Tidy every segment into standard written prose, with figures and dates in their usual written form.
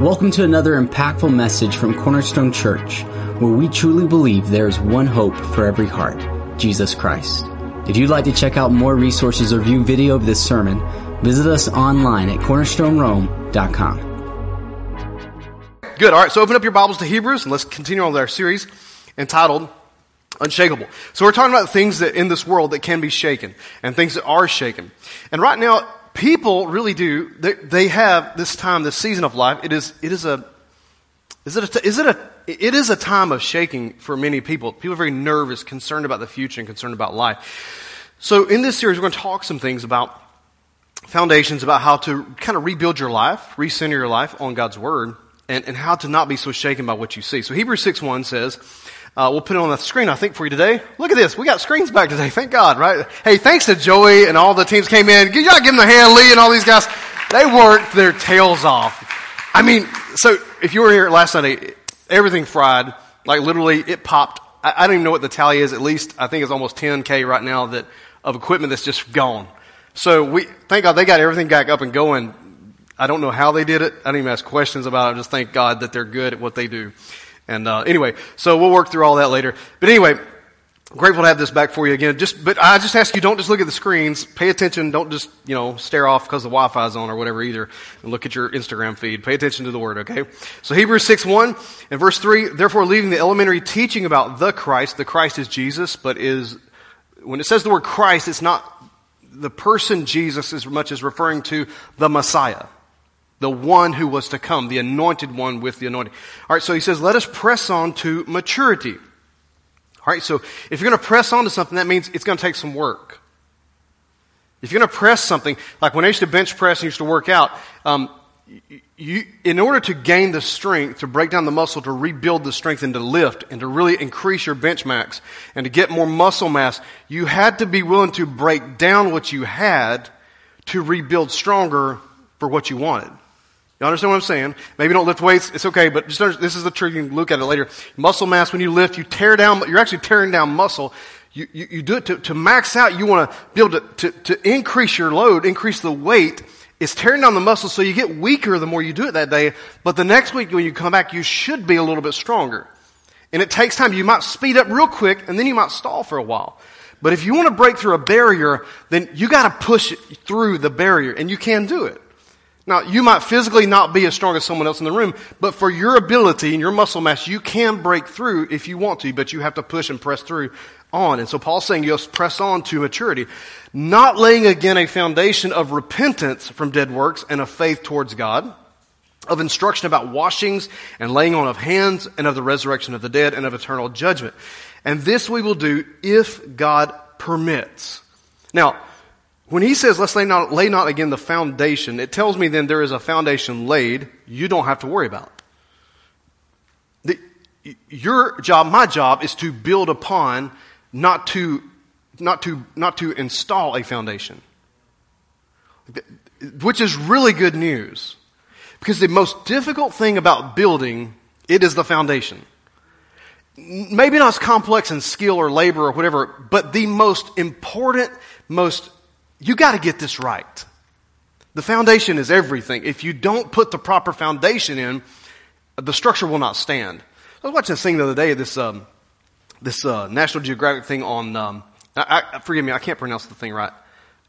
Welcome to another impactful message from Cornerstone Church, where we truly believe there is one hope for every heart, Jesus Christ. If you'd like to check out more resources or view video of this sermon, visit us online at cornerstonerome.com. Good. All right. So open up your Bibles to Hebrews, and let's continue on with our series entitled Unshakeable. So we're talking about things that in this world that can be shaken and things that are shaken. And right now, people really do. They have this time, this season of life. It is a time of shaking for many people. People are very nervous, concerned about the future, and concerned about life. So in this series, we're going to talk some things about foundations, about how to kind of rebuild your life, recenter your life on God's word, and how to not be so shaken by what you see. So Hebrews 6:1 says, we'll put it on the screen, I think, for you today. Look at this. We got screens back today. Thank God, right? Hey, thanks to Joey and all the teams came in. Y'all give them a hand, Lee and all these guys. They worked their tails off. I mean, so if you were here last Sunday, everything fried. Like, literally, it popped. I don't even know what the tally is. At least, I think it's almost 10K right now that of equipment that's just gone. So we thank God they got everything back up and going. I don't know how they did it. I didn't even ask questions about it. I just thank God that they're good at what they do. And anyway, so we'll work through all that later. But anyway, grateful to have this back for you again. But I just ask you, don't just look at the screens. Pay attention. Don't just, stare off because the Wi-Fi is on or whatever either. And look at your Instagram feed. Pay attention to the word, okay? So Hebrews 6:1 and verse 3, therefore leaving the elementary teaching about the Christ is Jesus, but when it says the word Christ, it's not the person Jesus as much as referring to the Messiah. The one who was to come, the anointed one with the anointing. All right, so he says, let us press on to maturity. All right, so if you're going to press on to something, that means it's going to take some work. If you're going to press something, like when I used to bench press and used to work out, you, in order to gain the strength, to break down the muscle, to rebuild the strength and to lift and to really increase your bench max and to get more muscle mass, you had to be willing to break down what you had to rebuild stronger for what you wanted. You understand what I'm saying? Maybe don't lift weights. It's okay, but just this is the trick. You can look at it later. Muscle mass, when you lift, you tear down. You're actually tearing down muscle. You do it to max out. You want to be able to increase your load, increase the weight. It's tearing down the muscle, so you get weaker the more you do it that day. But the next week when you come back, you should be a little bit stronger. And it takes time. You might speed up real quick, and then you might stall for a while. But if you want to break through a barrier, then you got to push it through the barrier, and you can do it. Now, you might physically not be as strong as someone else in the room, but for your ability and your muscle mass, you can break through if you want to, but you have to push and press through on. And so Paul's saying you must press on to maturity, not laying again a foundation of repentance from dead works and of faith towards God, of instruction about washings and laying on of hands and of the resurrection of the dead and of eternal judgment. And this we will do if God permits. Now, when he says, let's lay not again the foundation, it tells me then there is a foundation laid you don't have to worry about. Your job, my job, is to build upon, not to install a foundation. Which is really good news. Because the most difficult thing about building, it is the foundation. Maybe not as complex in skill or labor or whatever, but the most important, you got to get this right. The foundation is everything. If you don't put the proper foundation in, the structure will not stand. I was watching this thing the other day, this National Geographic thing on. Forgive me, I can't pronounce the thing right.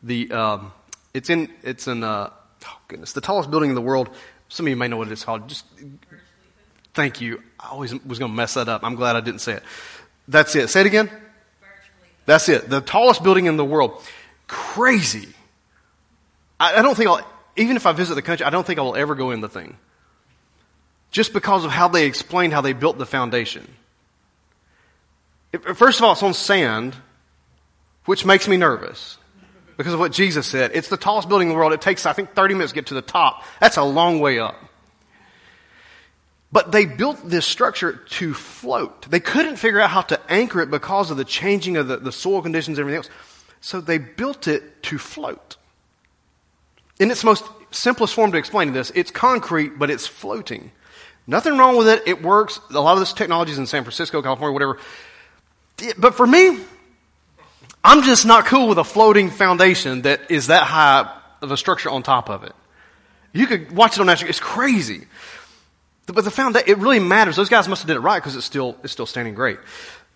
The tallest building in the world. Some of you may know what it's called. Just thank you. I always was going to mess that up. I'm glad I didn't say it. That's it. Say it again. That's it. The tallest building in the world. Crazy. I don't think even if I visit the country, I don't think I will ever go in the thing. Just because of how they explained how they built the foundation. First of all, it's on sand, which makes me nervous because of what Jesus said. It's the tallest building in the world. It takes, I think, 30 minutes to get to the top. That's a long way up. But they built this structure to float. They couldn't figure out how to anchor it because of the changing of the soil conditions and everything else. So they built it to float. In its most simplest form to explain this, it's concrete, but it's floating. Nothing wrong with it. It works. A lot of this technology is in San Francisco, California, whatever. But for me, I'm just not cool with a floating foundation that is that high of a structure on top of it. You could watch it on National Geographic. It's crazy. But the foundation, it really matters. Those guys must have did it right because it's still standing great.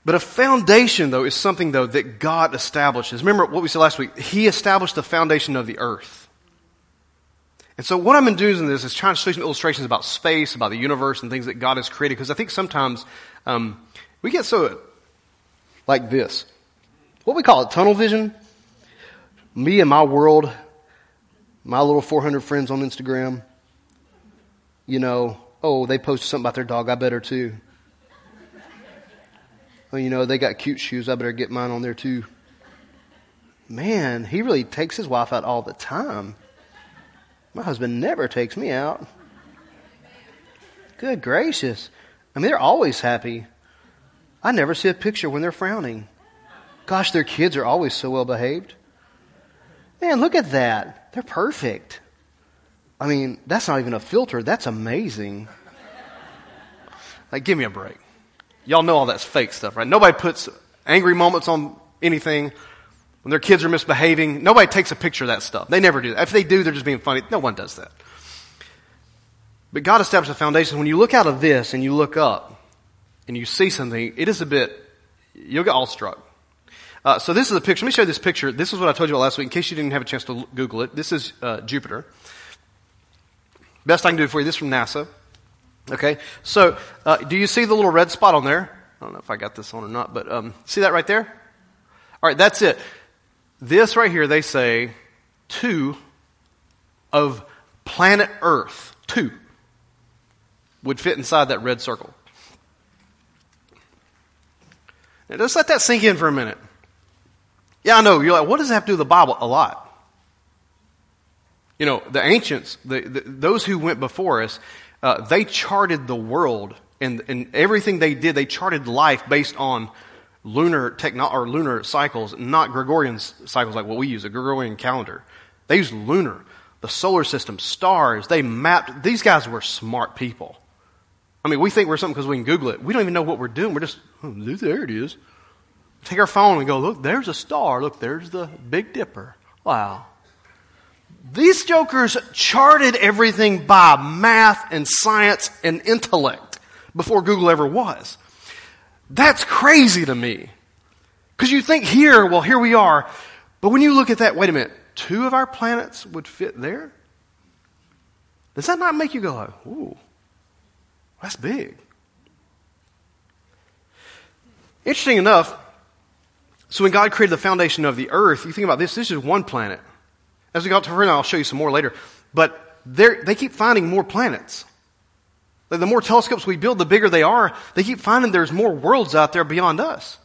But a foundation, though, is something, though, that God establishes. Remember what we said last week. He established the foundation of the earth. And so what I've been doing in this is trying to show you some illustrations about space, about the universe, and things that God has created. Because I think sometimes we get so like this. What we call it, tunnel vision. Me and my world, my little 400 friends on Instagram. You know, oh, they posted something about their dog. I better too. Oh, you know, they got cute shoes. I better get mine on there too. Man, he really takes his wife out all the time. My husband never takes me out. Good gracious. I mean, they're always happy. I never see a picture when they're frowning. Gosh, their kids are always so well behaved. Man, look at that. They're perfect. I mean, that's not even a filter. That's amazing. Like, give me a break. Y'all know all that's fake stuff, right? Nobody puts angry moments on anything. When their kids are misbehaving, nobody takes a picture of that stuff. They never do that. If they do, they're just being funny. No one does that. But God established a foundation. When you look out of this and you look up and you see something, it is a bit, you'll get awestruck. So this is a picture. Let me show you this picture. This is what I told you about last week in case you didn't have a chance to Google it. This is Jupiter. Best I can do for you. This is from NASA. Okay. So do you see the little red spot on there? I don't know if I got this on or not, but see that right there? All right, that's it. This right here, they say, two of planet Earth, two, would fit inside that red circle. Now, just let that sink in for a minute. Yeah, I know. You're like, what does that have to do with the Bible? A lot. You know, the ancients, those who went before us, they charted the world, and everything they did, they charted life based on lunar or lunar cycles, not Gregorian cycles like what we use, a Gregorian calendar. They used lunar, the solar system, stars. They mapped. These guys were smart people. I mean, we think we're something because we can Google it. We don't even know what we're doing. We're just, oh, there it is. Take our phone and go, look, there's a star. Look, there's the Big Dipper. Wow. These jokers charted everything by math and science and intellect before Google ever was. That's crazy to me. Because you think here, well, here we are. But when you look at that, wait a minute, two of our planets would fit there? Does that not make you go, like, ooh, that's big? Interesting enough, so when God created the foundation of the earth, you think about this is one planet. As we got to I'll show you some more later. But they keep finding more planets. The more telescopes we build, the bigger they are. They keep finding there's more worlds out there beyond us.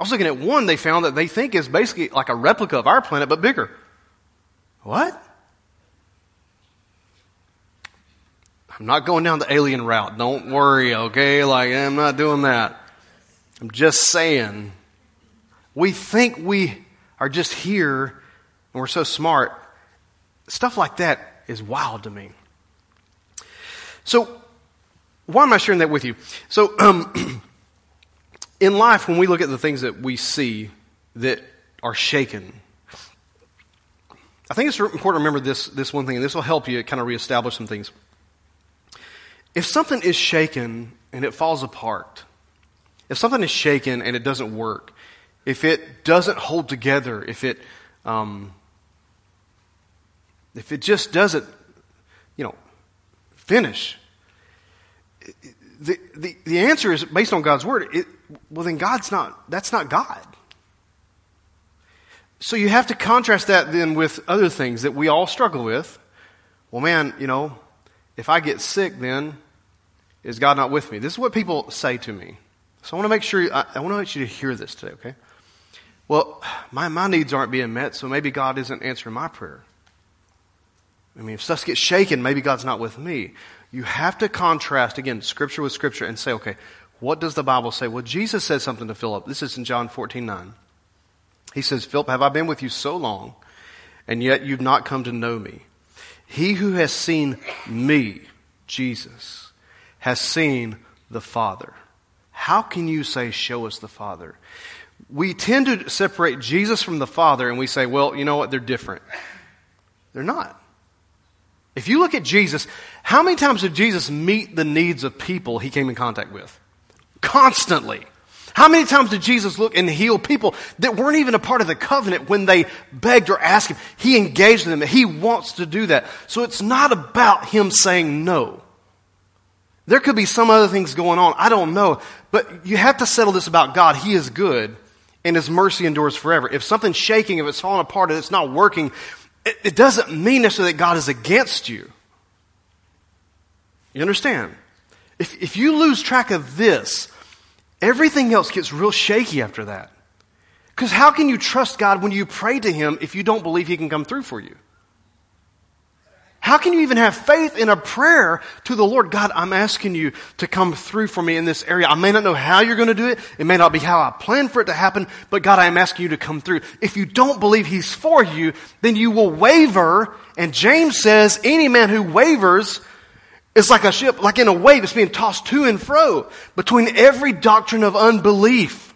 I was looking at one they found that they think is basically like a replica of our planet, but bigger. What? I'm not going down the alien route. Don't worry, okay? Like, I'm not doing that. I'm just saying. We think we are just here and we're so smart. Stuff like that is wild to me. So, why am I sharing that with you? So, in life, when we look at the things that we see that are shaken, I think it's important to remember this one thing, and this will help you kind of reestablish some things. If something is shaken and it falls apart, if something is shaken and it doesn't work, if it doesn't hold together, if it just doesn't, you know, finish. The answer is, based on God's word, then that's not God. So you have to contrast that then with other things that we all struggle with. Well, man, you know, if I get sick, then is God not with me? This is what people say to me. So I want to make sure, I want to let you to hear this today, okay? Well, my needs aren't being met, so maybe God isn't answering my prayer. I mean, if stuff gets shaken, maybe God's not with me. You have to contrast, again, Scripture with Scripture and say, okay, what does the Bible say? Well, Jesus said something to Philip. This is in John 14:9. He says, Philip, have I been with you so long, and yet you've not come to know me? He who has seen me, Jesus, has seen the Father. How can you say, show us the Father? We tend to separate Jesus from the Father, and we say, well, you know what, they're different. They're not. If you look at Jesus, how many times did Jesus meet the needs of people he came in contact with? Constantly. How many times did Jesus look and heal people that weren't even a part of the covenant when they begged or asked him? He engaged them. He wants to do that. So it's not about him saying no. There could be some other things going on. I don't know. But you have to settle this about God. He is good, and his mercy endures forever. If something's shaking, if it's falling apart, if it's not working, it doesn't mean necessarily that God is against you. You understand? If you lose track of this, everything else gets real shaky after that. Because how can you trust God when you pray to him if you don't believe he can come through for you? How can you even have faith in a prayer to the Lord? God, I'm asking you to come through for me in this area. I may not know how you're going to do it. It may not be how I planned for it to happen, but God, I am asking you to come through. If you don't believe he's for you, then you will waver. And James says, any man who wavers is like a ship, like in a wave that's being tossed to and fro between every doctrine of unbelief.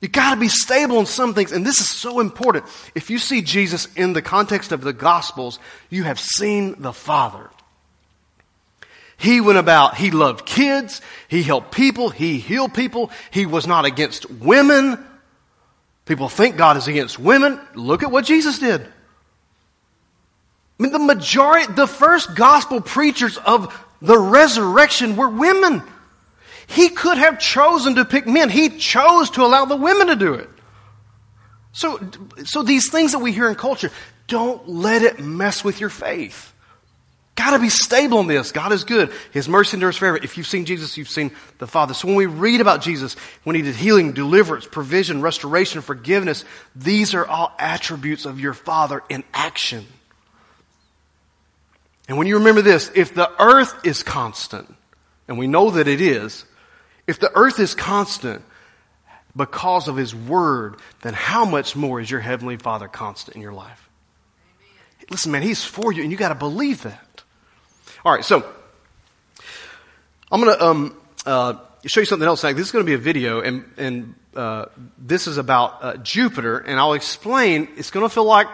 You got to be stable on some things, and this is so important. If you see Jesus in the context of the Gospels, you have seen the Father. He went about, he loved kids, he helped people, he healed people, he was not against women. People think God is against women. Look at what Jesus did. I mean, the first gospel preachers of the resurrection were women. He could have chosen to pick men. He chose to allow the women to do it. So these things that we hear in culture, don't let it mess with your faith. Got to be stable in this. God is good. His mercy endures forever. If you've seen Jesus, you've seen the Father. So when we read about Jesus, when he did healing, deliverance, provision, restoration, forgiveness, these are all attributes of your Father in action. And when you remember this, if the earth is constant, and we know that it is, if the earth is constant because of his word, then how much more is your heavenly Father constant in your life? Amen. Listen, man, he's for you, and you got to believe that. All right, so I'm going to show you something else. Like, this is going to be a video, and this is about Jupiter, and I'll explain. It's going to feel like,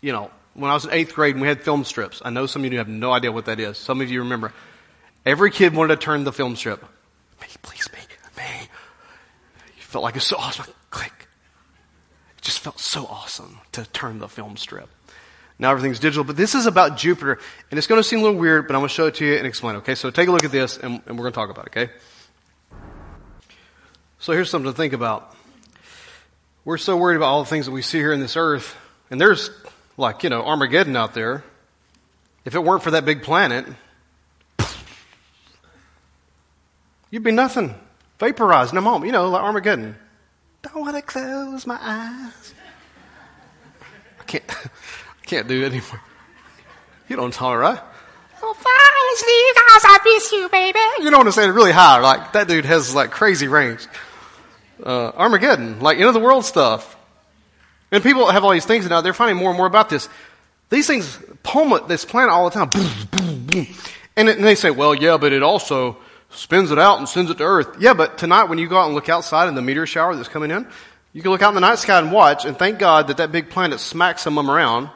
you know, when I was in 8th grade and we had film strips. I know some of you have no idea what that is. Some of you remember. Every kid wanted to turn the film strip. Me, please, me. You felt like it was so awesome. Click. It just felt so awesome to turn the film strip. Now everything's digital, but this is about Jupiter, and it's going to seem a little weird, but I'm going to show it to you and explain, okay? So take a look at this, and we're going to talk about it, okay? So here's something to think about. We're so worried about all the things that we see here in this earth, and there's, like, you know, Armageddon out there. If it weren't for that big planet, you'd be nothing, vaporized in a moment, you know, like Armageddon. Don't want to close my eyes. I can't do it anymore. You don't tell her, right? Oh, fine, I miss you, baby. You know what I'm saying? Really high, like that dude has like crazy range. Armageddon, like end of the world stuff. And people have all these things now. They're finding more and more about this. These things pummel this planet all the time, boom, boom, boom. And they say, well, yeah, but it also spins it out and sends it to Earth. Yeah, but tonight when you go out and look outside in the meteor shower that's coming in, you can look out in the night sky and watch, and thank God that that big planet smacks some of them around,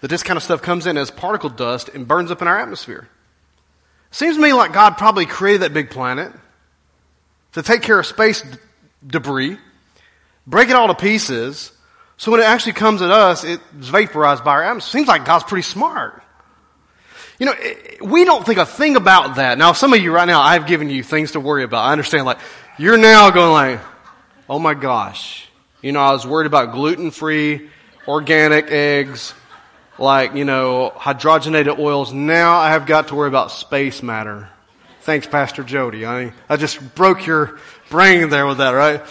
that this kind of stuff comes in as particle dust and burns up in our atmosphere. Seems to me like God probably created that big planet to take care of space debris, break it all to pieces, so when it actually comes at us, it's vaporized by our atmosphere. Seems like God's pretty smart. You know, we don't think a thing about that. Now, some of you right now, I've given you things to worry about. I understand, like, you're now going like, oh my gosh. You know, I was worried about gluten-free, organic eggs, like, you know, hydrogenated oils. Now I have got to worry about space matter. Thanks, Pastor Jody. I just broke your brain there with that, right?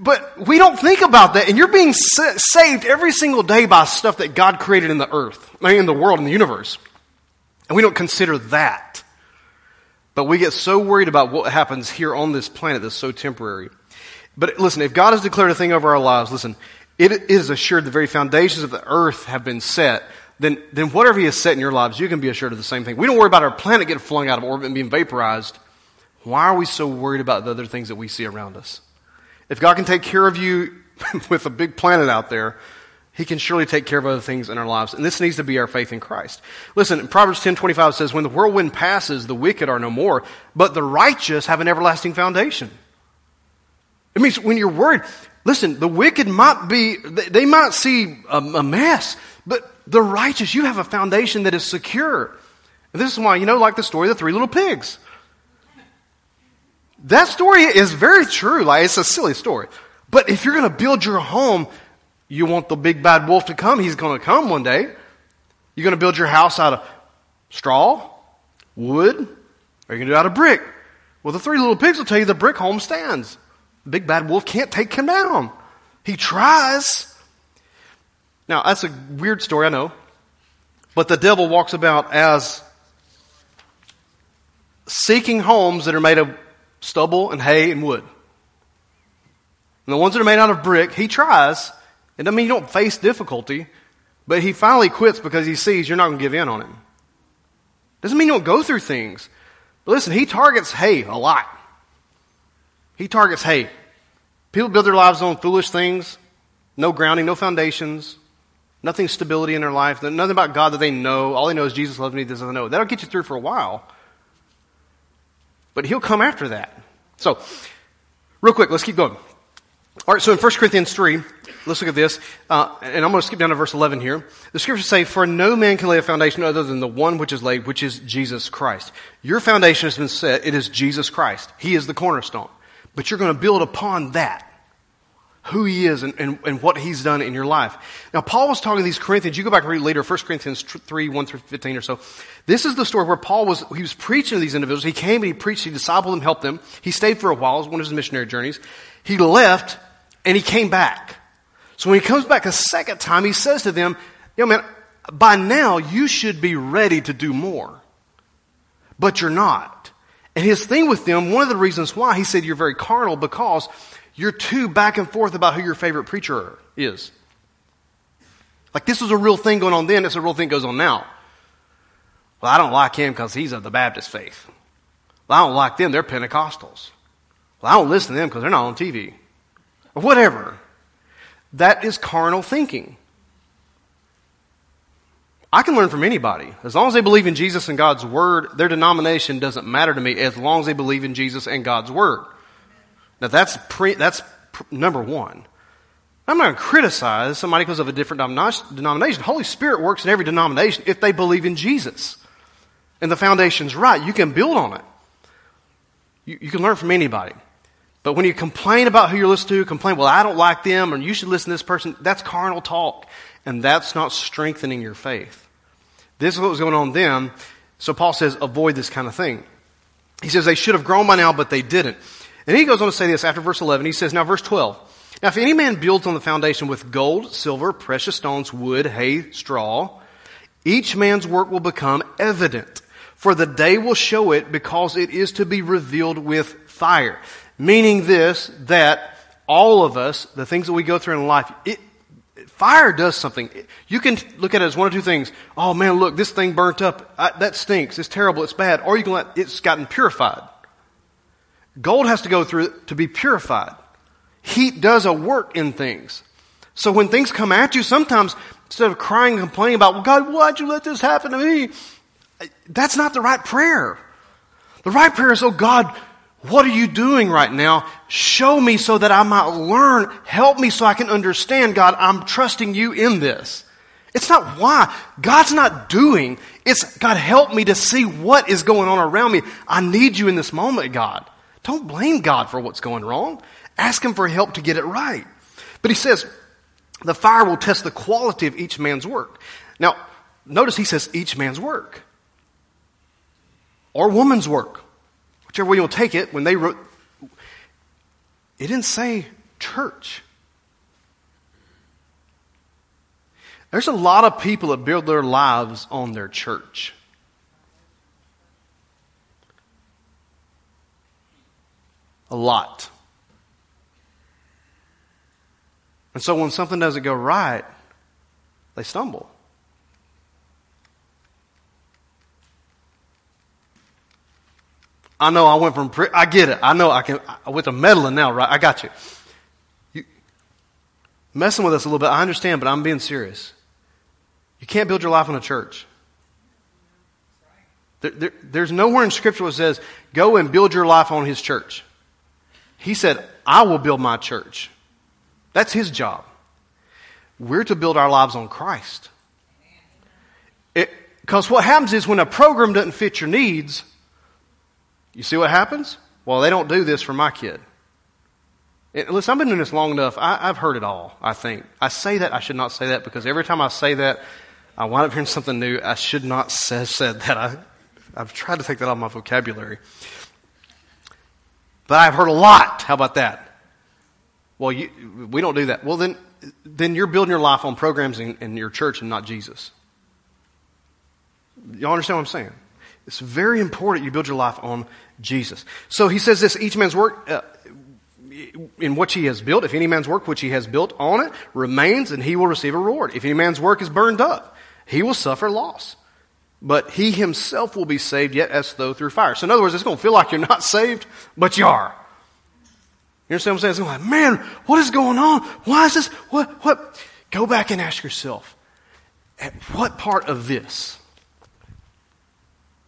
But we don't think about that, and you're being saved every single day by stuff that God created in the earth, I mean, in the world, in the universe. And we don't consider that. But we get so worried about what happens here on this planet that's so temporary. But listen, if God has declared a thing over our lives, listen, it is assured the very foundations of the earth have been set. Then whatever he has set in your lives, you can be assured of the same thing. We don't worry about our planet getting flung out of orbit and being vaporized. Why are we so worried about the other things that we see around us? If God can take care of you with a big planet out there, He can surely take care of other things in our lives. And this needs to be our faith in Christ. Listen, Proverbs 10:25 says, when the whirlwind passes, the wicked are no more, but the righteous have an everlasting foundation. It means when you're worried, listen, the wicked might be, they might see a mess, but the righteous, you have a foundation that is secure. And this is why, you know, like the story of the three little pigs. That story is very true. Like, it's a silly story. But if you're going to build your home, you want the big bad wolf to come. He's going to come one day. You're going to build your house out of straw, wood, or you're going to do it out of brick. Well, the three little pigs will tell you the brick home stands. The big bad wolf can't take him down. He tries. Now, that's a weird story, I know. But the devil walks about as seeking homes that are made of stubble and hay and wood. And the ones that are made out of brick, he tries. It doesn't mean you don't face difficulty, but he finally quits because he sees you're not going to give in on him. Doesn't mean you don't go through things. But listen, he targets hay a lot. He targets hay. People build their lives on foolish things, no grounding, no foundations, nothing stability in their life, nothing about God that they know. All they know is Jesus loves me, this I know. That'll get you through for a while. But he'll come after that. So, real quick, let's keep going. All right, so in 1 Corinthians 3, let's look at this. And I'm going to skip down to verse 11 here. The scriptures say, for no man can lay a foundation other than the one which is laid, which is Jesus Christ. Your foundation has been set. It is Jesus Christ. He is the cornerstone. But you're going to build upon that, who he is and what he's done in your life. Now, Paul was talking to these Corinthians. You go back and read later, 1 Corinthians 3, 1 through 15 or so. This is the story where he was preaching to these individuals. He came and he preached. He discipled them, helped them. He stayed for a while. It was one of his missionary journeys. He left, and he came back. So when he comes back a second time, he says to them, you know, man, by now you should be ready to do more. But you're not. And his thing with them, one of the reasons why, he said you're very carnal because you're too back and forth about who your favorite preacher is. Like this was a real thing going on then. It's a real thing that goes on now. Well, I don't like him because he's of the Baptist faith. Well, I don't like them. They're Pentecostals. Well, I don't listen to them because they're not on TV. Or whatever. That is carnal thinking. I can learn from anybody. As long as they believe in Jesus and God's Word, their denomination doesn't matter to me as long as they believe in Jesus and God's Word. Now, that's number one. I'm not going to criticize somebody because of a different denomination. Holy Spirit works in every denomination if they believe in Jesus. And the foundation's right. You can build on it. You can learn from anybody. But when you complain about who you're listening to, well, I don't like them, or you should listen to this person, that's carnal talk. And that's not strengthening your faith. This is what was going on then. So Paul says, avoid this kind of thing. He says, they should have grown by now, but they didn't. And he goes on to say this after verse 11. He says, now verse 12. Now if any man builds on the foundation with gold, silver, precious stones, wood, hay, straw, each man's work will become evident. For the day will show it because it is to be revealed with fire. Meaning this, that all of us, the things that we go through in life, fire does something. You can look at it as one of two things. Oh man, look, this thing burnt up. That stinks. It's terrible. It's bad. Or you can it's gotten purified. Gold has to go through to be purified. Heat does a work in things. So when things come at you, sometimes instead of crying and complaining about, well, God, why'd you let this happen to me? That's not the right prayer. The right prayer is, oh God, what are you doing right now? Show me so that I might learn. Help me so I can understand, God, I'm trusting you in this. It's not why. God's not doing. It's, God, help me to see what is going on around me. I need you in this moment, God. Don't blame God for what's going wrong. Ask him for help to get it right. But he says, the fire will test the quality of each man's work. Now, notice he says each man's work. Or woman's work. Whichever way you'll take it, when they wrote, it didn't say church. There's a lot of people that build their lives on their church. A lot. And so when something doesn't go right, they stumble. I know I went from, I get it. I know I went to meddling now, right? I got you. messing with us a little bit. I understand, but I'm being serious. You can't build your life on a church. There's nowhere in Scripture where it says, go and build your life on His church. He said, I will build my church. That's His job. We're to build our lives on Christ. Because what happens is when a program doesn't fit your needs, you see what happens? Well, they don't do this for my kid. And listen, I've been doing this long enough. I've heard it all, I think. I say that. I should not say that, because every time I say that, I wind up hearing something new. I should not have said that. I've tried to take that out of my vocabulary. But I've heard a lot. How about that? Well, we don't do that. Well, then you're building your life on programs in your church and not Jesus. Y'all understand what I'm saying? It's very important you build your life on Jesus. So he says this, each man's work in which he has built, if any man's work which he has built on it remains, and he will receive a reward. If any man's work is burned up, he will suffer loss. But he himself will be saved, yet as though through fire. So in other words, it's going to feel like you're not saved, but you are. You understand what I'm saying? It's going to be like, man, what is going on? Why is this? What? Go back and ask yourself, at what part of this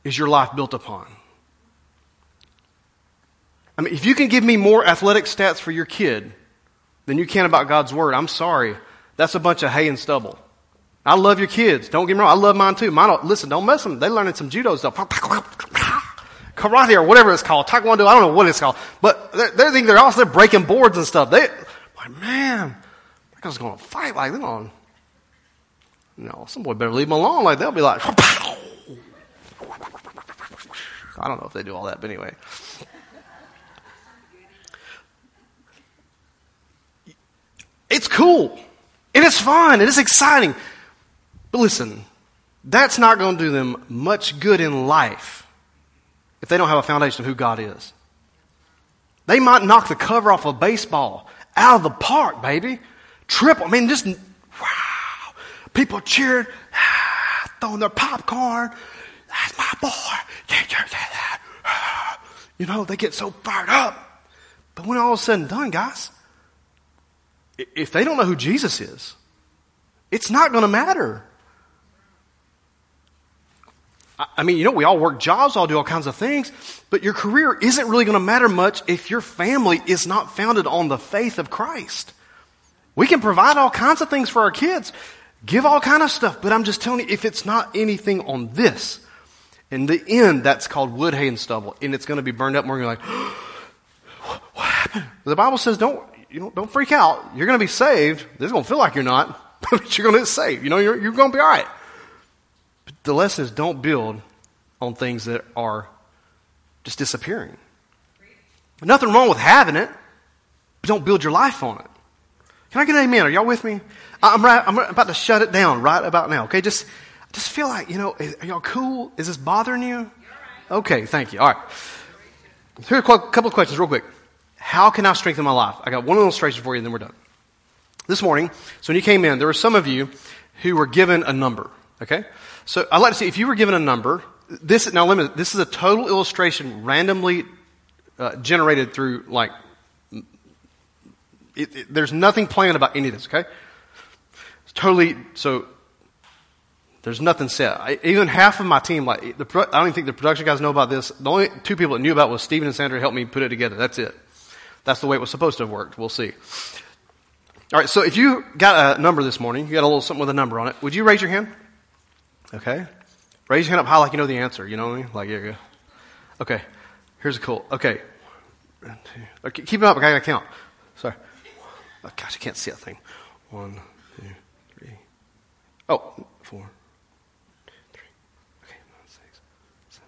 is your life built upon? I mean, if you can give me more athletic stats for your kid than you can about God's Word, I'm sorry. That's a bunch of hay and stubble. I love your kids. Don't get me wrong. I love mine too. Listen, don't mess with them. They're learning some judo stuff. Karate or whatever it's called. Taekwondo. I don't know what it's called. But they're breaking boards and stuff. They're like, man, that guy's going to fight like that on. No, some boy better leave them alone. Like, they'll be like, I don't know if they do all that, but anyway. It's cool, and it's fun, and it's exciting. But listen, that's not going to do them much good in life if they don't have a foundation of who God is. They might knock the cover off a baseball out of the park, baby. Triple, I mean, just, wow. People cheering, throwing their popcorn. That's my boy. Can't you say that? You know, they get so fired up. But when all is said and done, guys, if they don't know who Jesus is, it's not going to matter. I mean, you know, we all work jobs, all do all kinds of things, but your career isn't really going to matter much if your family is not founded on the faith of Christ. We can provide all kinds of things for our kids, give all kinds of stuff, but I'm just telling you, if it's not anything on this, in the end, that's called wood, hay, and stubble, and it's going to be burned up, and we're going to be like, what happened? The Bible says don't freak out. You're going to be saved. This is going to feel like you're not, but you're going to get saved. You know, you're going to be all right. But the lesson is, don't build on things that are just disappearing. Nothing wrong with having it, but don't build your life on it. Can I get an amen? Are y'all with me? I'm about to shut it down right about now, okay? Just feel like, you know, are y'all cool? Is this bothering you? Okay, thank you. All right. Here are a couple of questions real quick. How can I strengthen my life? I got one illustration for you, and then we're done. This morning, so when you came in, there were some of you who were given a number, okay? So I'd like to see if you were given a number. This is a total illustration randomly generated through, like, there's nothing planned about any of this, okay? It's totally, so there's nothing set. Even half of my team, I don't even think the production guys know about this. The only two people that knew about it was Steven and Sandra helped me put it together. That's it. That's the way it was supposed to have worked. We'll see. All right, so if you got a number this morning, you got a little something with a number on it, would you raise your hand? Okay. Raise your hand up high like you know the answer, you know what I mean? Like, here you go. Okay. Here's a cool. Okay. 1, 2, keep it up. I got to count. Sorry. Oh, gosh, I can't see that thing. 1, 2, 3. Oh, 4, 3. Okay, 9, 6, 7,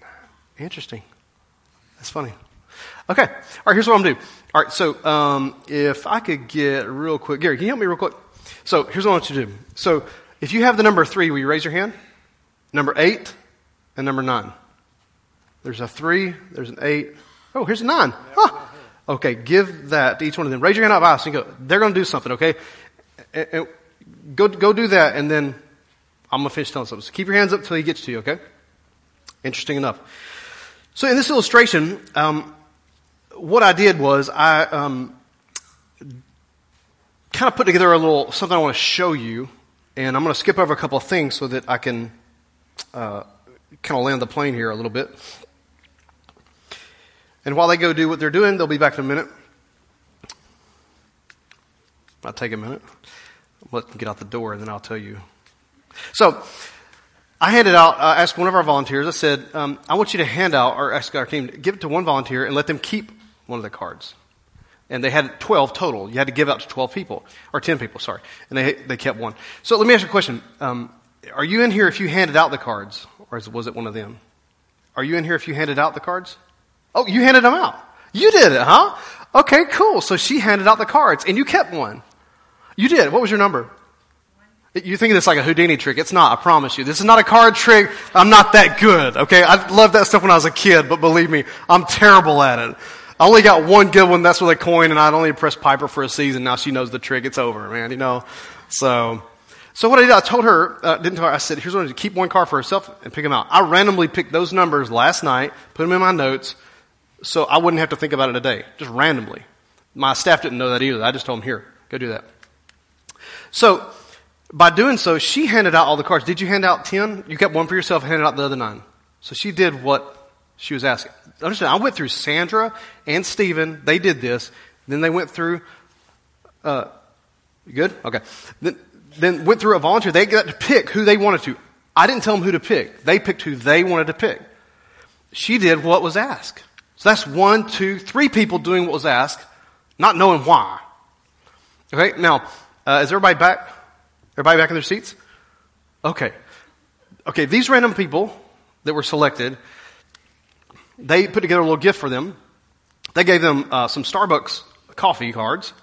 8, 9. Interesting. That's funny. Okay. All right, here's what I'm going to do. All right, so if I could get real quick. Gary, can you help me real quick? So here's what I want you to do. So if you have the number 3, will you raise your hand? Number 8 and number 9. There's a 3. There's an 8. Oh, here's a 9. Huh. Okay, give that to each one of them. Raise your hand up high so you go, they're going to do something, okay? And go do that, and then I'm going to finish telling something. So keep your hands up until he gets to you, okay? Interesting enough. So in this illustration, what I did was I kind of put together a little something I want to show you, and I'm going to skip over a couple of things so that I can kind of land the plane here a little bit. And while they go do what they're doing, they'll be back in a minute. I'll take a minute. Let them get out the door, and then I'll tell you. So I handed out, I asked one of our volunteers, I said, I want you to hand out, or ask our team, give it to one volunteer and let them keep one of the cards. And they had 12 total. You had to give out to 12 people, or 10 people, sorry. And they kept one. So let me ask you a question. Are you in here if you handed out the cards, or was it one of them? Are you in here if you handed out the cards? Oh, you handed them out. You did it, huh? Okay, cool. So she handed out the cards, and you kept one. You did. What was your number? You think of this like a Houdini trick. It's not, I promise you. This is not a card trick. I'm not that good, okay? I loved that stuff when I was a kid, but believe me, I'm terrible at it. I only got one good one, that's with a coin, and I'd only impressed Piper for a season. Now she knows the trick. It's over, man, you know? So what I did, I told her, didn't tell her, I said, here's what I did. Keep one card for herself and pick them out. I randomly picked those numbers last night, put them in my notes, so I wouldn't have to think about it today, just randomly. My staff didn't know that either. I just told them, here, go do that. So by doing so, she handed out all the cards. Did you hand out 10? You kept one for yourself and handed out the other 9. So she did what she was asking. Understand, I went through Sandra and Stephen. They did this. Then they went through, you good? Okay. Then went through a volunteer. They got to pick who they wanted to. I didn't tell them who to pick. They picked who they wanted to pick. She did what was asked. So that's 1, 2, 3 people doing what was asked, not knowing why. Okay, now, is everybody back? Everybody back in their seats? Okay. Okay, these random people that were selected, they put together a little gift for them. They gave them some Starbucks coffee cards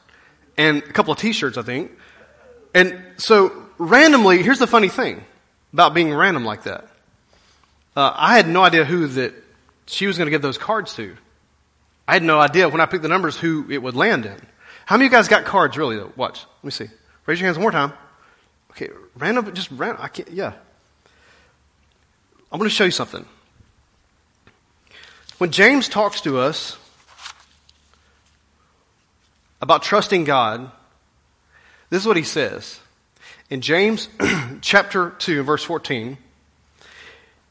and a couple of T-shirts, I think. And so randomly, here's the funny thing about being random like that. I had no idea who that she was going to give those cards to. I had no idea when I picked the numbers who it would land in. How many of you guys got cards really though? Watch. Let me see. Raise your hands one more time. Okay, random, just random. I can't, yeah. I'm going to show you something. When James talks to us about trusting God, this is what he says. In James chapter 2, verse 14,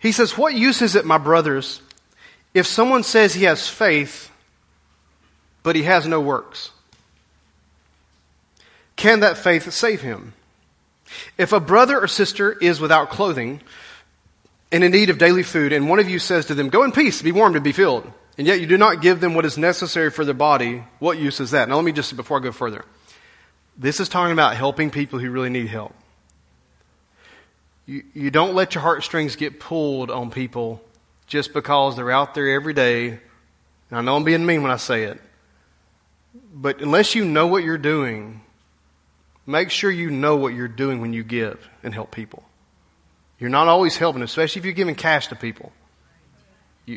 he says, "What use is it, my brothers, if someone says he has faith, but he has no works? Can that faith save him? If a brother or sister is without clothing and in need of daily food, and one of you says to them, 'Go in peace, be warmed and be filled,' and yet you do not give them what is necessary for their body, what use is that?" Now let me just, before I go further, this is talking about helping people who really need help. You don't let your heartstrings get pulled on people just because they're out there every day. And I know I'm being mean when I say it, but unless you know what you're doing, make sure you know what you're doing when you give and help people. You're not always helping, especially if you're giving cash to people.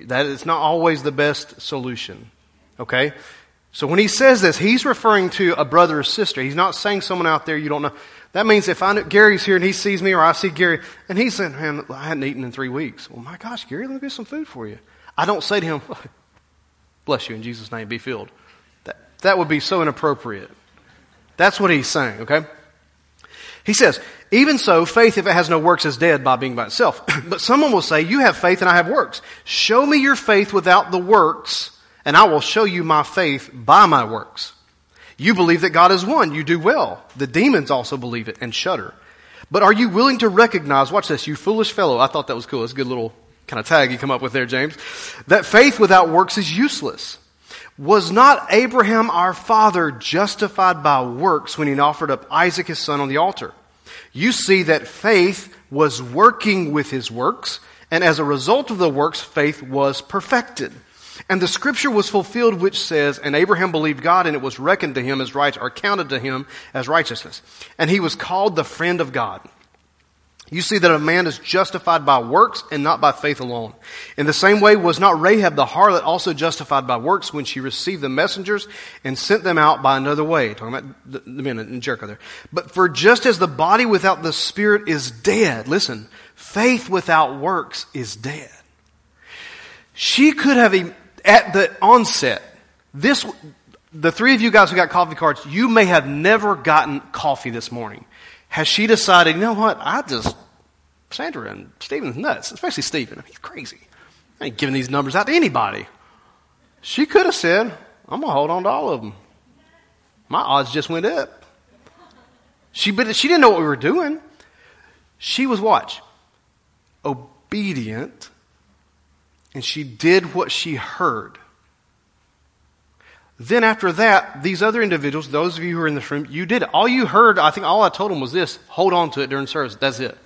That is not always the best solution, okay? So when he says this, he's referring to a brother or sister. He's not saying someone out there you don't know. That means if I know Gary's here and he sees me, or I see Gary, and he's saying, "Man, I hadn't eaten in 3 weeks. Well, my gosh, Gary, let me get some food for you. I don't say to him, "Bless you in Jesus' name, be filled." That would be so inappropriate. That's what he's saying, okay? He says, "Even so, faith, if it has no works, is dead by being by itself. But someone will say, 'You have faith and I have works. Show me your faith without the works, and I will show you my faith by my works. You believe that God is one. You do well. The demons also believe it and shudder. But are you willing to recognize,'" watch this, "you foolish fellow." I thought that was cool. That's a good little kind of tag you come up with there, James. "That faith without works is useless. Was not Abraham our father justified by works when he offered up Isaac his son on the altar? You see that faith was working with his works, and as a result of the works, faith was perfected. And the scripture was fulfilled which says, 'And Abraham believed God, and it was reckoned to him as right,' or counted to him as righteousness. And he was called the friend of God. You see that a man is justified by works and not by faith alone. In the same way, was not Rahab the harlot also justified by works when she received the messengers and sent them out by another way?" Talking about the men in Jericho there. "But for just as the body without the spirit is dead," listen, "faith without works is dead." She could have, at the onset, this the three of you guys who got coffee cards, you may have never gotten coffee this morning. Has she decided, you know what, Sandra and Stephen's nuts, especially Stephen. I mean, he's crazy. I ain't giving these numbers out to anybody. She could have said, I'm going to hold on to all of them. My odds just went up. She didn't know what we were doing. She was, watch, obedient, and she did what she heard. Then after that, these other individuals, those of you who are in this room, you did it. All you heard, I think all I told them was this, hold on to it during service. That's it. I'm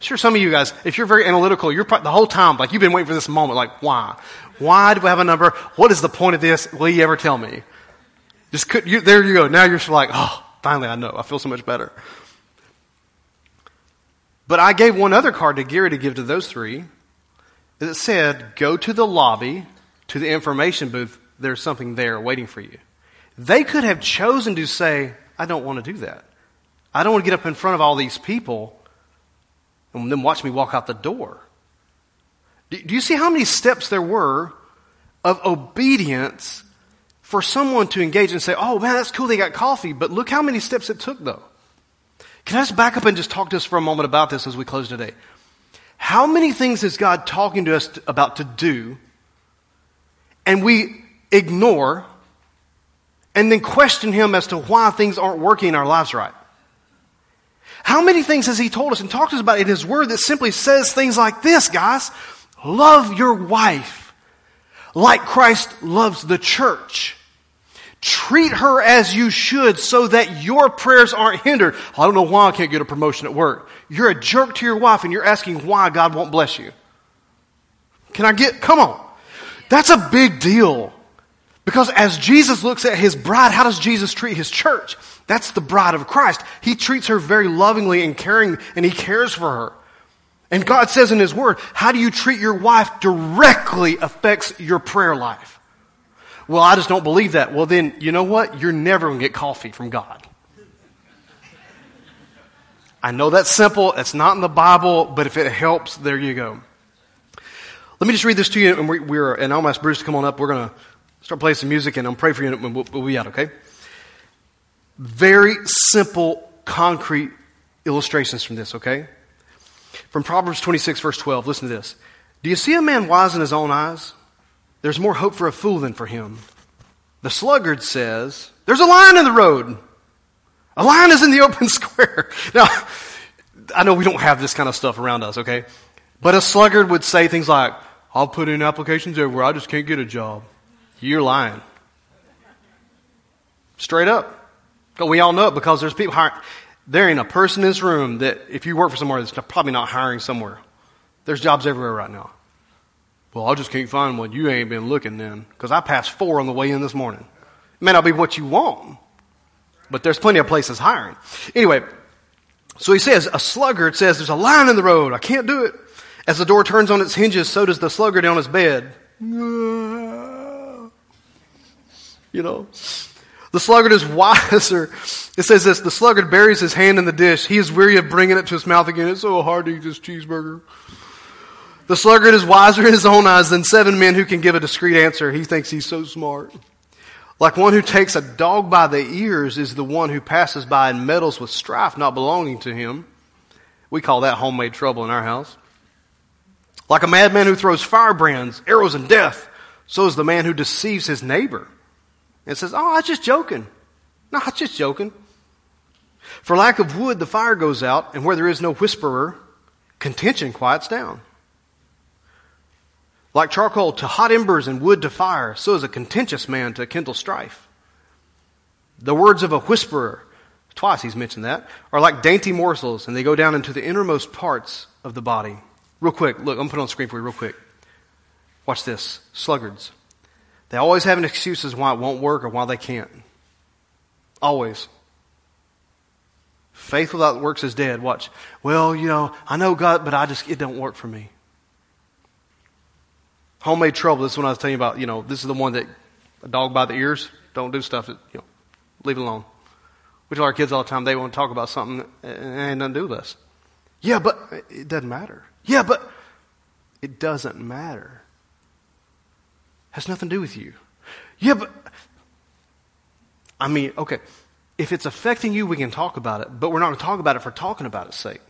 sure some of you guys, if you're very analytical, you're the whole time, like you've been waiting for this moment, like why? Why do we have a number? What is the point of this? Will you ever tell me? There you go. Now you're just like, oh, finally I know. I feel so much better. But I gave one other card to Gary to give to those three. It said, go to the lobby, to the information booth. There's something there waiting for you. They could have chosen to say, I don't want to do that. I don't want to get up in front of all these people and then watch me walk out the door. Do you see how many steps there were of obedience for someone to engage and say, oh, man, that's cool, they got coffee, but look how many steps it took, though. Can I just back up and just talk to us for a moment about this as we close today? How many things is God talking to us about to do, and we ignore and then question him as to why things aren't working in our lives right? How many things has he told us and talked to us about in his word that simply says things like this, guys? Love your wife like Christ loves the church. Treat her as you should so that your prayers aren't hindered. I don't know why I can't get a promotion at work. You're a jerk to your wife and you're asking why God won't bless you. Come on. That's a big deal. Because as Jesus looks at his bride, how does Jesus treat his church? That's the bride of Christ. He treats her very lovingly and caring, and he cares for her. And God says in his word, how do you treat your wife directly affects your prayer life. Well, I just don't believe that. Well, then, you know what? You're never going to get coffee from God. I know that's simple. It's not in the Bible, but if it helps, there you go. Let me just read this to you, and I'm going to ask Bruce to come on up. We're going to start playing some music, and I'm praying for you, and we'll be out, okay? Very simple, concrete illustrations from this, okay? From Proverbs 26, verse 12, listen to this. Do you see a man wise in his own eyes? There's more hope for a fool than for him. The sluggard says, there's a lion in the road. A lion is in the open square. Now, I know we don't have this kind of stuff around us, okay? But a sluggard would say things like, I'll put in applications everywhere. I just can't get a job. You're lying. Straight up. We all know it because there's people hiring. There ain't a person in this room that if you work for somewhere that's probably not hiring somewhere. There's jobs everywhere right now. Well, I just can't find one. You ain't been looking then because I passed 4 on the way in this morning. It may not be what you want, but there's plenty of places hiring. Anyway, so he says, a sluggard says, there's a lion in the road. I can't do it. As the door turns on its hinges, so does the sluggard on his bed. You know, the sluggard is wiser. It says this, the sluggard buries his hand in the dish. He is weary of bringing it to his mouth again. It's so hard to eat this cheeseburger. The sluggard is wiser in his own eyes than 7 men who can give a discreet answer. He thinks he's so smart. Like one who takes a dog by the ears is the one who passes by and meddles with strife not belonging to him. We call that homemade trouble in our house. Like a madman who throws firebrands, arrows, and death, so is the man who deceives his neighbor. And says, oh, I was just joking. No, I was just joking. For lack of wood, the fire goes out, and where there is no whisperer, contention quiets down. Like charcoal to hot embers and wood to fire, so is a contentious man to kindle strife. The words of a whisperer, twice he's mentioned that, are like dainty morsels, and they go down into the innermost parts of the body. Real quick, look, I'm going to put it on the screen for you real quick. Watch this, sluggards. They always have an excuse as why it won't work or why they can't. Always. Faith without works is dead. Watch. Well, you know, I know God, but it don't work for me. Homemade trouble. This is what I was telling you about. You know, this is the one that a dog by the ears. Don't do stuff. Leave it alone. We tell our kids all the time they want to talk about something and ain't nothing to do with us. Yeah, but it doesn't matter. Yeah, but it doesn't matter. Has nothing to do with you. Yeah, but I mean, okay, if it's affecting you, we can talk about it, but we're not going to talk about it for talking about its sake.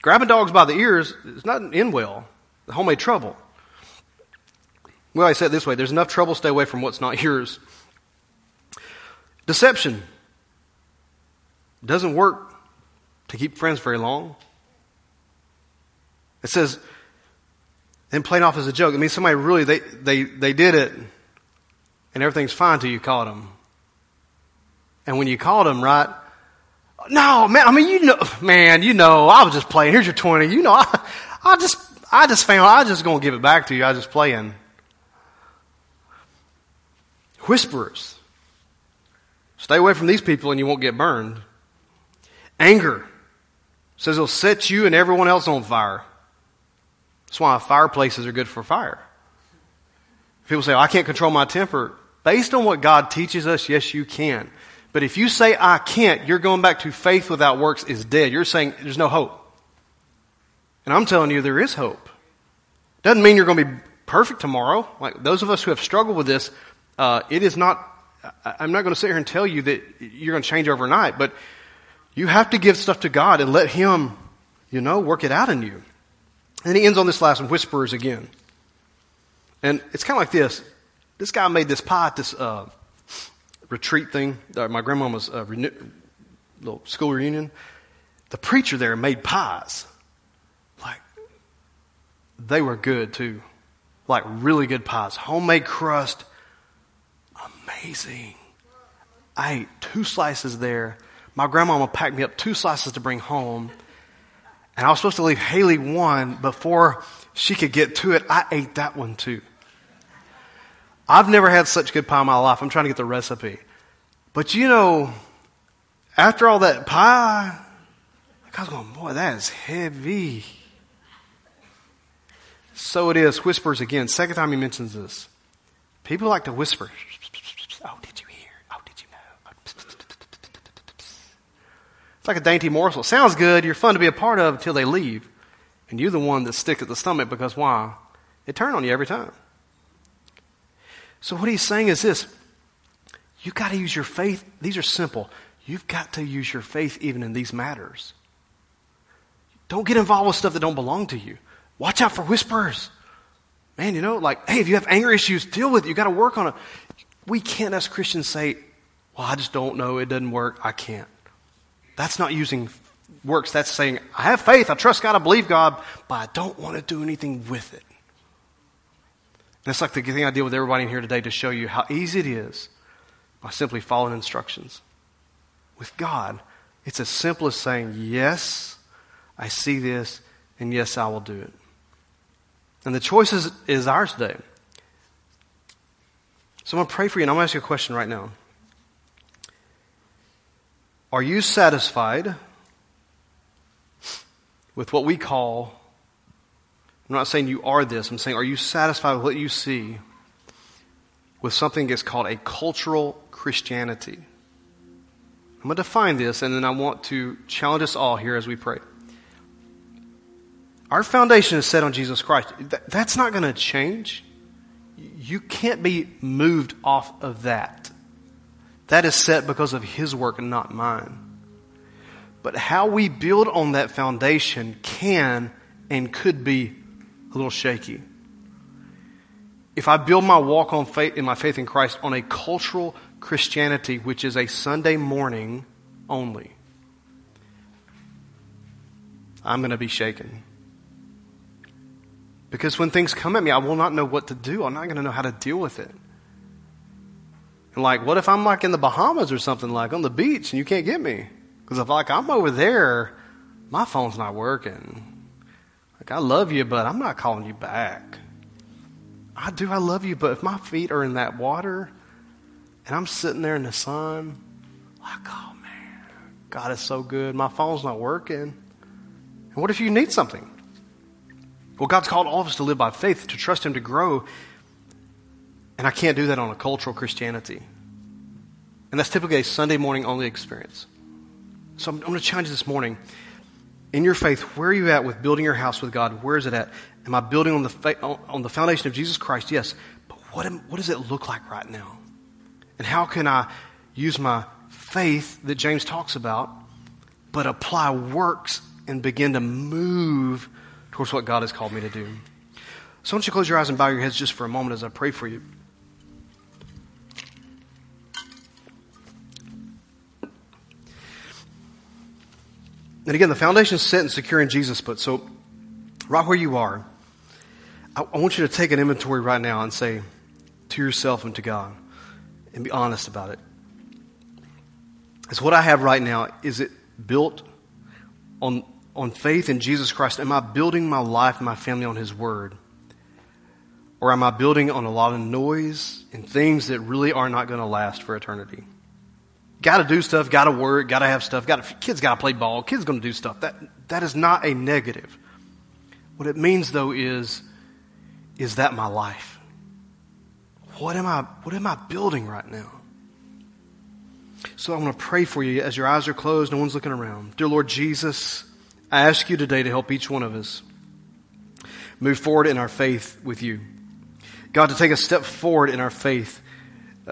Grabbing dogs by the ears is not an end well, the homemade trouble. Well, I said it this way, there's enough trouble, stay away from what's not yours. Deception doesn't work to keep friends very long. It says, and playing off as a joke, I mean, somebody really, they did it, and everything's fine till you caught them. And when you caught them, right, no, man, I mean, you know, man, you know, I was just playing. Here's your 20. You know, I just found, I just going to give it back to you. I was just playing. Whisperers. Stay away from these people and you won't get burned. Anger. Says it'll set you and everyone else on fire. That's why fireplaces are good for fire. People say, oh, I can't control my temper. Based on what God teaches us, yes, you can. But if you say, I can't, you're going back to faith without works is dead. You're saying there's no hope. And I'm telling you, there is hope. Doesn't mean you're going to be perfect tomorrow. Like those of us who have struggled with this, it is not, I'm not going to sit here and tell you that you're going to change overnight, but you have to give stuff to God and let Him, you know, work it out in you. And he ends on this last one, whisperers again. And it's kind of like this. This guy made this pie at this retreat thing. My grandmama's little school reunion. The preacher there made pies. Like, they were good too. Like, really good pies. Homemade crust. Amazing. I ate 2 slices there. My grandmama packed me up 2 slices to bring home. And I was supposed to leave Haley one before she could get to it. I ate that one too. I've never had such good pie in my life. I'm trying to get the recipe. But you know, after all that pie, I was going, boy, that is heavy. So it is. Whispers again. Second time he mentions this. People like to whisper. Oh, did you hear? Oh, did you know? It's like a dainty morsel. Sounds good. You're fun to be a part of until they leave. And you're the one that sticks at the stomach because why? It turns on you every time. So what he's saying is this. You've got to use your faith. These are simple. You've got to use your faith even in these matters. Don't get involved with stuff that don't belong to you. Watch out for whispers. Man, you know, like, hey, if you have anger issues, deal with it. You've got to work on it. We can't as Christians say, well, I just don't know. It doesn't work. I can't. That's not using works. That's saying, I have faith. I trust God. I believe God. But I don't want to do anything with it. That's like the thing I deal with everybody in here today to show you how easy it is by simply following instructions. With God, it's as simple as saying, yes, I see this, and yes, I will do it. And the choice is ours today. So I'm going to pray for you, and I'm going to ask you a question right now. Are you satisfied with what we call, I'm not saying you are this. I'm saying, are you satisfied with what you see with something that's called a cultural Christianity? I'm going to define this, and then I want to challenge us all here as we pray. Our foundation is set on Jesus Christ. That's not going to change. You can't be moved off of that. That is set because of His work and not mine. But how we build on that foundation can and could be a little shaky. If I build my walk on faith in my faith in Christ on a cultural Christianity, which is a Sunday morning only, I'm going to be shaken. Because when things come at me, I will not know what to do. I'm not going to know how to deal with it. And like, what if I'm like in the Bahamas or something, like on the beach, and you can't get me? Because if like I'm over there, my phone's not working. Like, I love you, but I'm not calling you back. I love you, but if my feet are in that water and I'm sitting there in the sun, like, oh man, God is so good. My phone's not working. And what if you need something? Well, God's called all of us to live by faith, to trust Him, to grow. And I can't do that on a cultural Christianity. And that's typically a Sunday morning only experience. So I'm going to challenge you this morning. In your faith, where are you at with building your house with God? Where is it at? Am I building on the foundation of Jesus Christ? Yes. But what does it look like right now? And how can I use my faith that James talks about, but apply works and begin to move towards what God has called me to do? So why don't you close your eyes and bow your heads just for a moment as I pray for you. And again, the foundation is set and secure in Jesus. But so right where you are, I want you to take an inventory right now and say to yourself and to God, and be honest about it. Is what I have right now, is it built on faith in Jesus Christ? Am I building my life and my family on His Word? Or am I building on a lot of noise and things that really are not going to last for eternity? Got to do stuff, got to work, got to have stuff, kids got to play ball, kids going to do stuff. That is not a negative. What it means, though, is that my life? What am I building right now? So I want to pray for you as your eyes are closed, no one's looking around. Dear Lord Jesus, I ask you today to help each one of us move forward in our faith with you. God, to take a step forward in our faith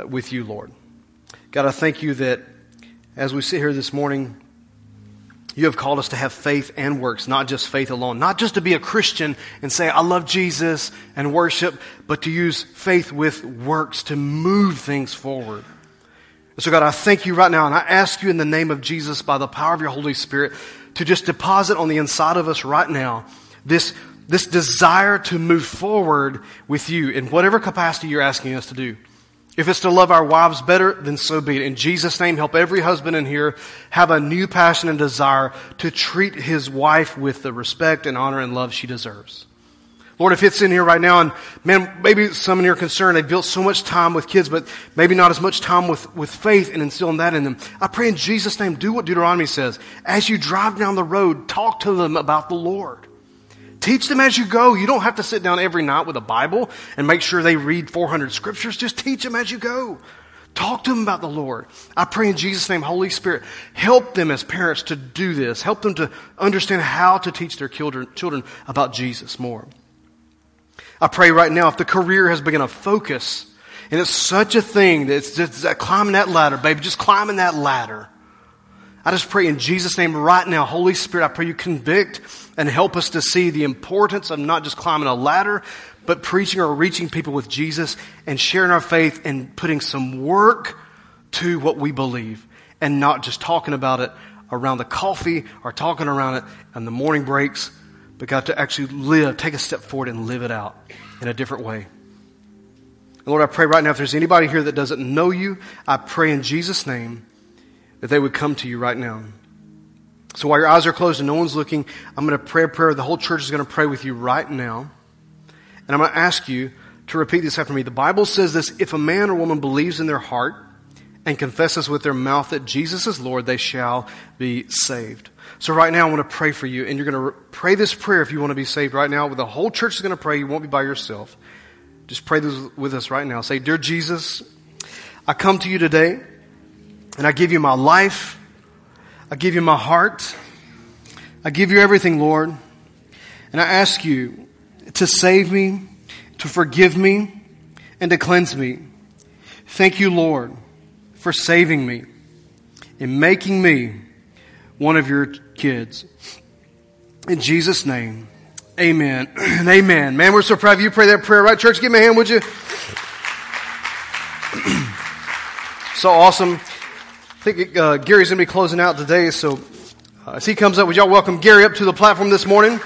with you, Lord. God, I thank you that as we sit here this morning, you have called us to have faith and works, not just faith alone. Not just to be a Christian and say, I love Jesus and worship, but to use faith with works to move things forward. And so God, I thank you right now, and I ask you in the name of Jesus, by the power of your Holy Spirit, to just deposit on the inside of us right now this desire to move forward with you in whatever capacity you're asking us to do. If it's to love our wives better, then so be it. In Jesus' name, help every husband in here have a new passion and desire to treat his wife with the respect and honor and love she deserves. Lord, if it's in here right now, and man, maybe some in here are concerned, they've built so much time with kids, but maybe not as much time with faith and instilling that in them. I pray in Jesus' name, do what Deuteronomy says. As you drive down the road, talk to them about the Lord. Teach them as you go. You don't have to sit down every night with a Bible and make sure they read 400 scriptures. Just teach them as you go. Talk to them about the Lord. I pray in Jesus' name, Holy Spirit, help them as parents to do this. Help them to understand how to teach their children about Jesus more. I pray right now, if the career has begun to focus, and it's such a thing that it's just climbing that ladder, baby, just climbing that ladder. I just pray in Jesus' name right now, Holy Spirit, I pray you convict and help us to see the importance of not just climbing a ladder, but preaching or reaching people with Jesus and sharing our faith and putting some work to what we believe and not just talking about it around the coffee or talking around it on the morning breaks, but God, to actually live, take a step forward and live it out in a different way. And Lord, I pray right now, if there's anybody here that doesn't know you, I pray in Jesus' name that they would come to you right now. So while your eyes are closed and no one's looking, I'm going to pray a prayer. The whole church is going to pray with you right now. And I'm going to ask you to repeat this after me. The Bible says this: if a man or woman believes in their heart and confesses with their mouth that Jesus is Lord, they shall be saved. So right now I want to pray for you. And you're going to pray this prayer if you want to be saved right now. The whole church is going to pray. You won't be by yourself. Just pray this with us right now. Say, Dear Jesus, I come to you today. And I give you my life. I give you my heart. I give you everything, Lord. And I ask you to save me, to forgive me, and to cleanse me. Thank you, Lord, for saving me and making me one of your kids. In Jesus' name, amen and amen. Man, we're so proud of you. Pray that prayer, right, church? Give me a hand, would you? So awesome. I think Gary's going to be closing out today, so as he comes up, would y'all welcome Gary up to the platform this morning? And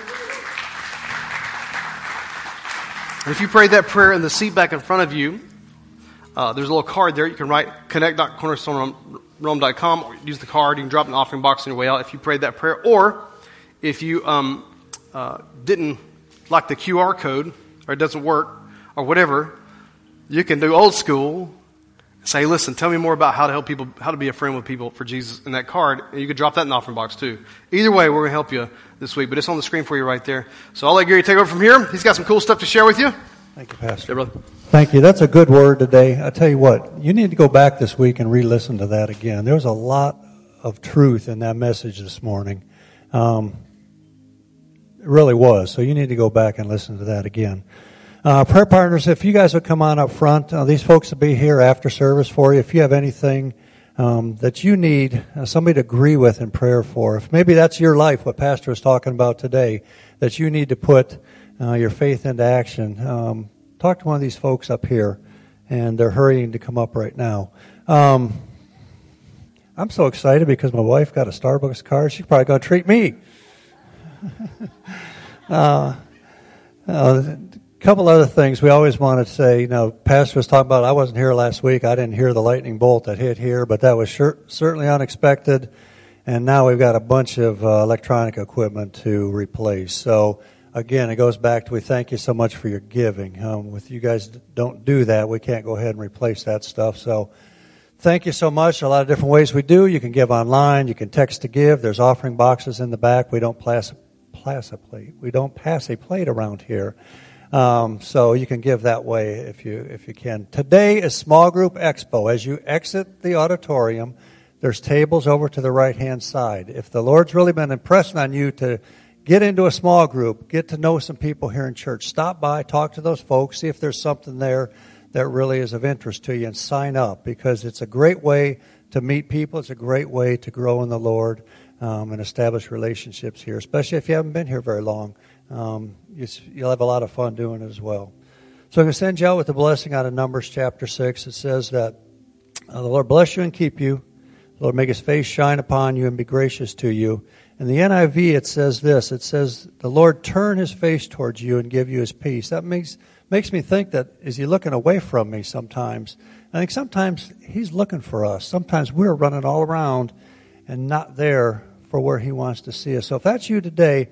if you prayed that prayer in the seat back in front of you, there's a little card there. You can write connect.cornerstonerome.com, or use the card. You can drop an offering box on your way out if you prayed that prayer. Or if you didn't like the QR code, or it doesn't work, or whatever, you can do old school. Say, listen, tell me more about how to help people, how to be a friend with people for Jesus in that card. And you can drop that in the offering box too. Either way, we're going to help you this week, but it's on the screen for you right there. So I'll let Gary take over from here. He's got some cool stuff to share with you. Thank you, Pastor. Yeah, brother. Thank you. That's a good word today. I tell you what, you need to go back this week and re-listen to that again. There was a lot of truth in that message this morning. It really was. So you need to go back and listen to that again. Prayer partners, if you guys would come on up front, these folks will be here after service for you. If you have anything that you need somebody to agree with in prayer for, if maybe that's your life, what Pastor is talking about today, that you need to put your faith into action, talk to one of these folks up here, and they're hurrying to come up right now. I'm so excited because my wife got a Starbucks card. She's probably going to treat me. A couple other things we always want to say. You know, Pastor was talking about I wasn't here last week. I didn't hear the lightning bolt that hit here, but that was certainly unexpected. And now we've got a bunch of electronic equipment to replace. So, again, it goes back to we thank you so much for your giving. If you guys don't do that, we can't go ahead and replace that stuff. So, thank you so much. A lot of different ways we do. You can give online. You can text to give. There's offering boxes in the back. We don't pass a plate around here. So you can give that way if you can. Today is Small Group Expo. As you exit the auditorium, there's tables over to the right-hand side. If the Lord's really been impressing on you to get into a small group, get to know some people here in church, stop by, talk to those folks, see if there's something there that really is of interest to you, and sign up, because it's a great way to meet people. It's a great way to grow in the Lord and establish relationships here, especially if you haven't been here very long. You'll have a lot of fun doing it as well. So I'm going to send you out with the blessing out of Numbers chapter 6. It says that the Lord bless you and keep you. The Lord make his face shine upon you and be gracious to you. In the NIV, it says this. It says the Lord turn his face towards you and give you his peace. That makes me think that is he looking away from me sometimes? I think sometimes he's looking for us. Sometimes we're running all around and not there for where he wants to see us. So if that's you today,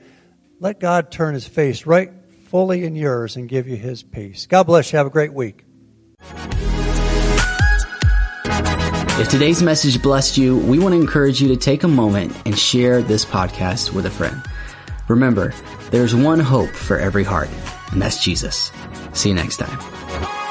let God turn his face right fully in yours and give you his peace. God bless you. Have a great week. If today's message blessed you, we want to encourage you to take a moment and share this podcast with a friend. Remember, there's one hope for every heart, and that's Jesus. See you next time.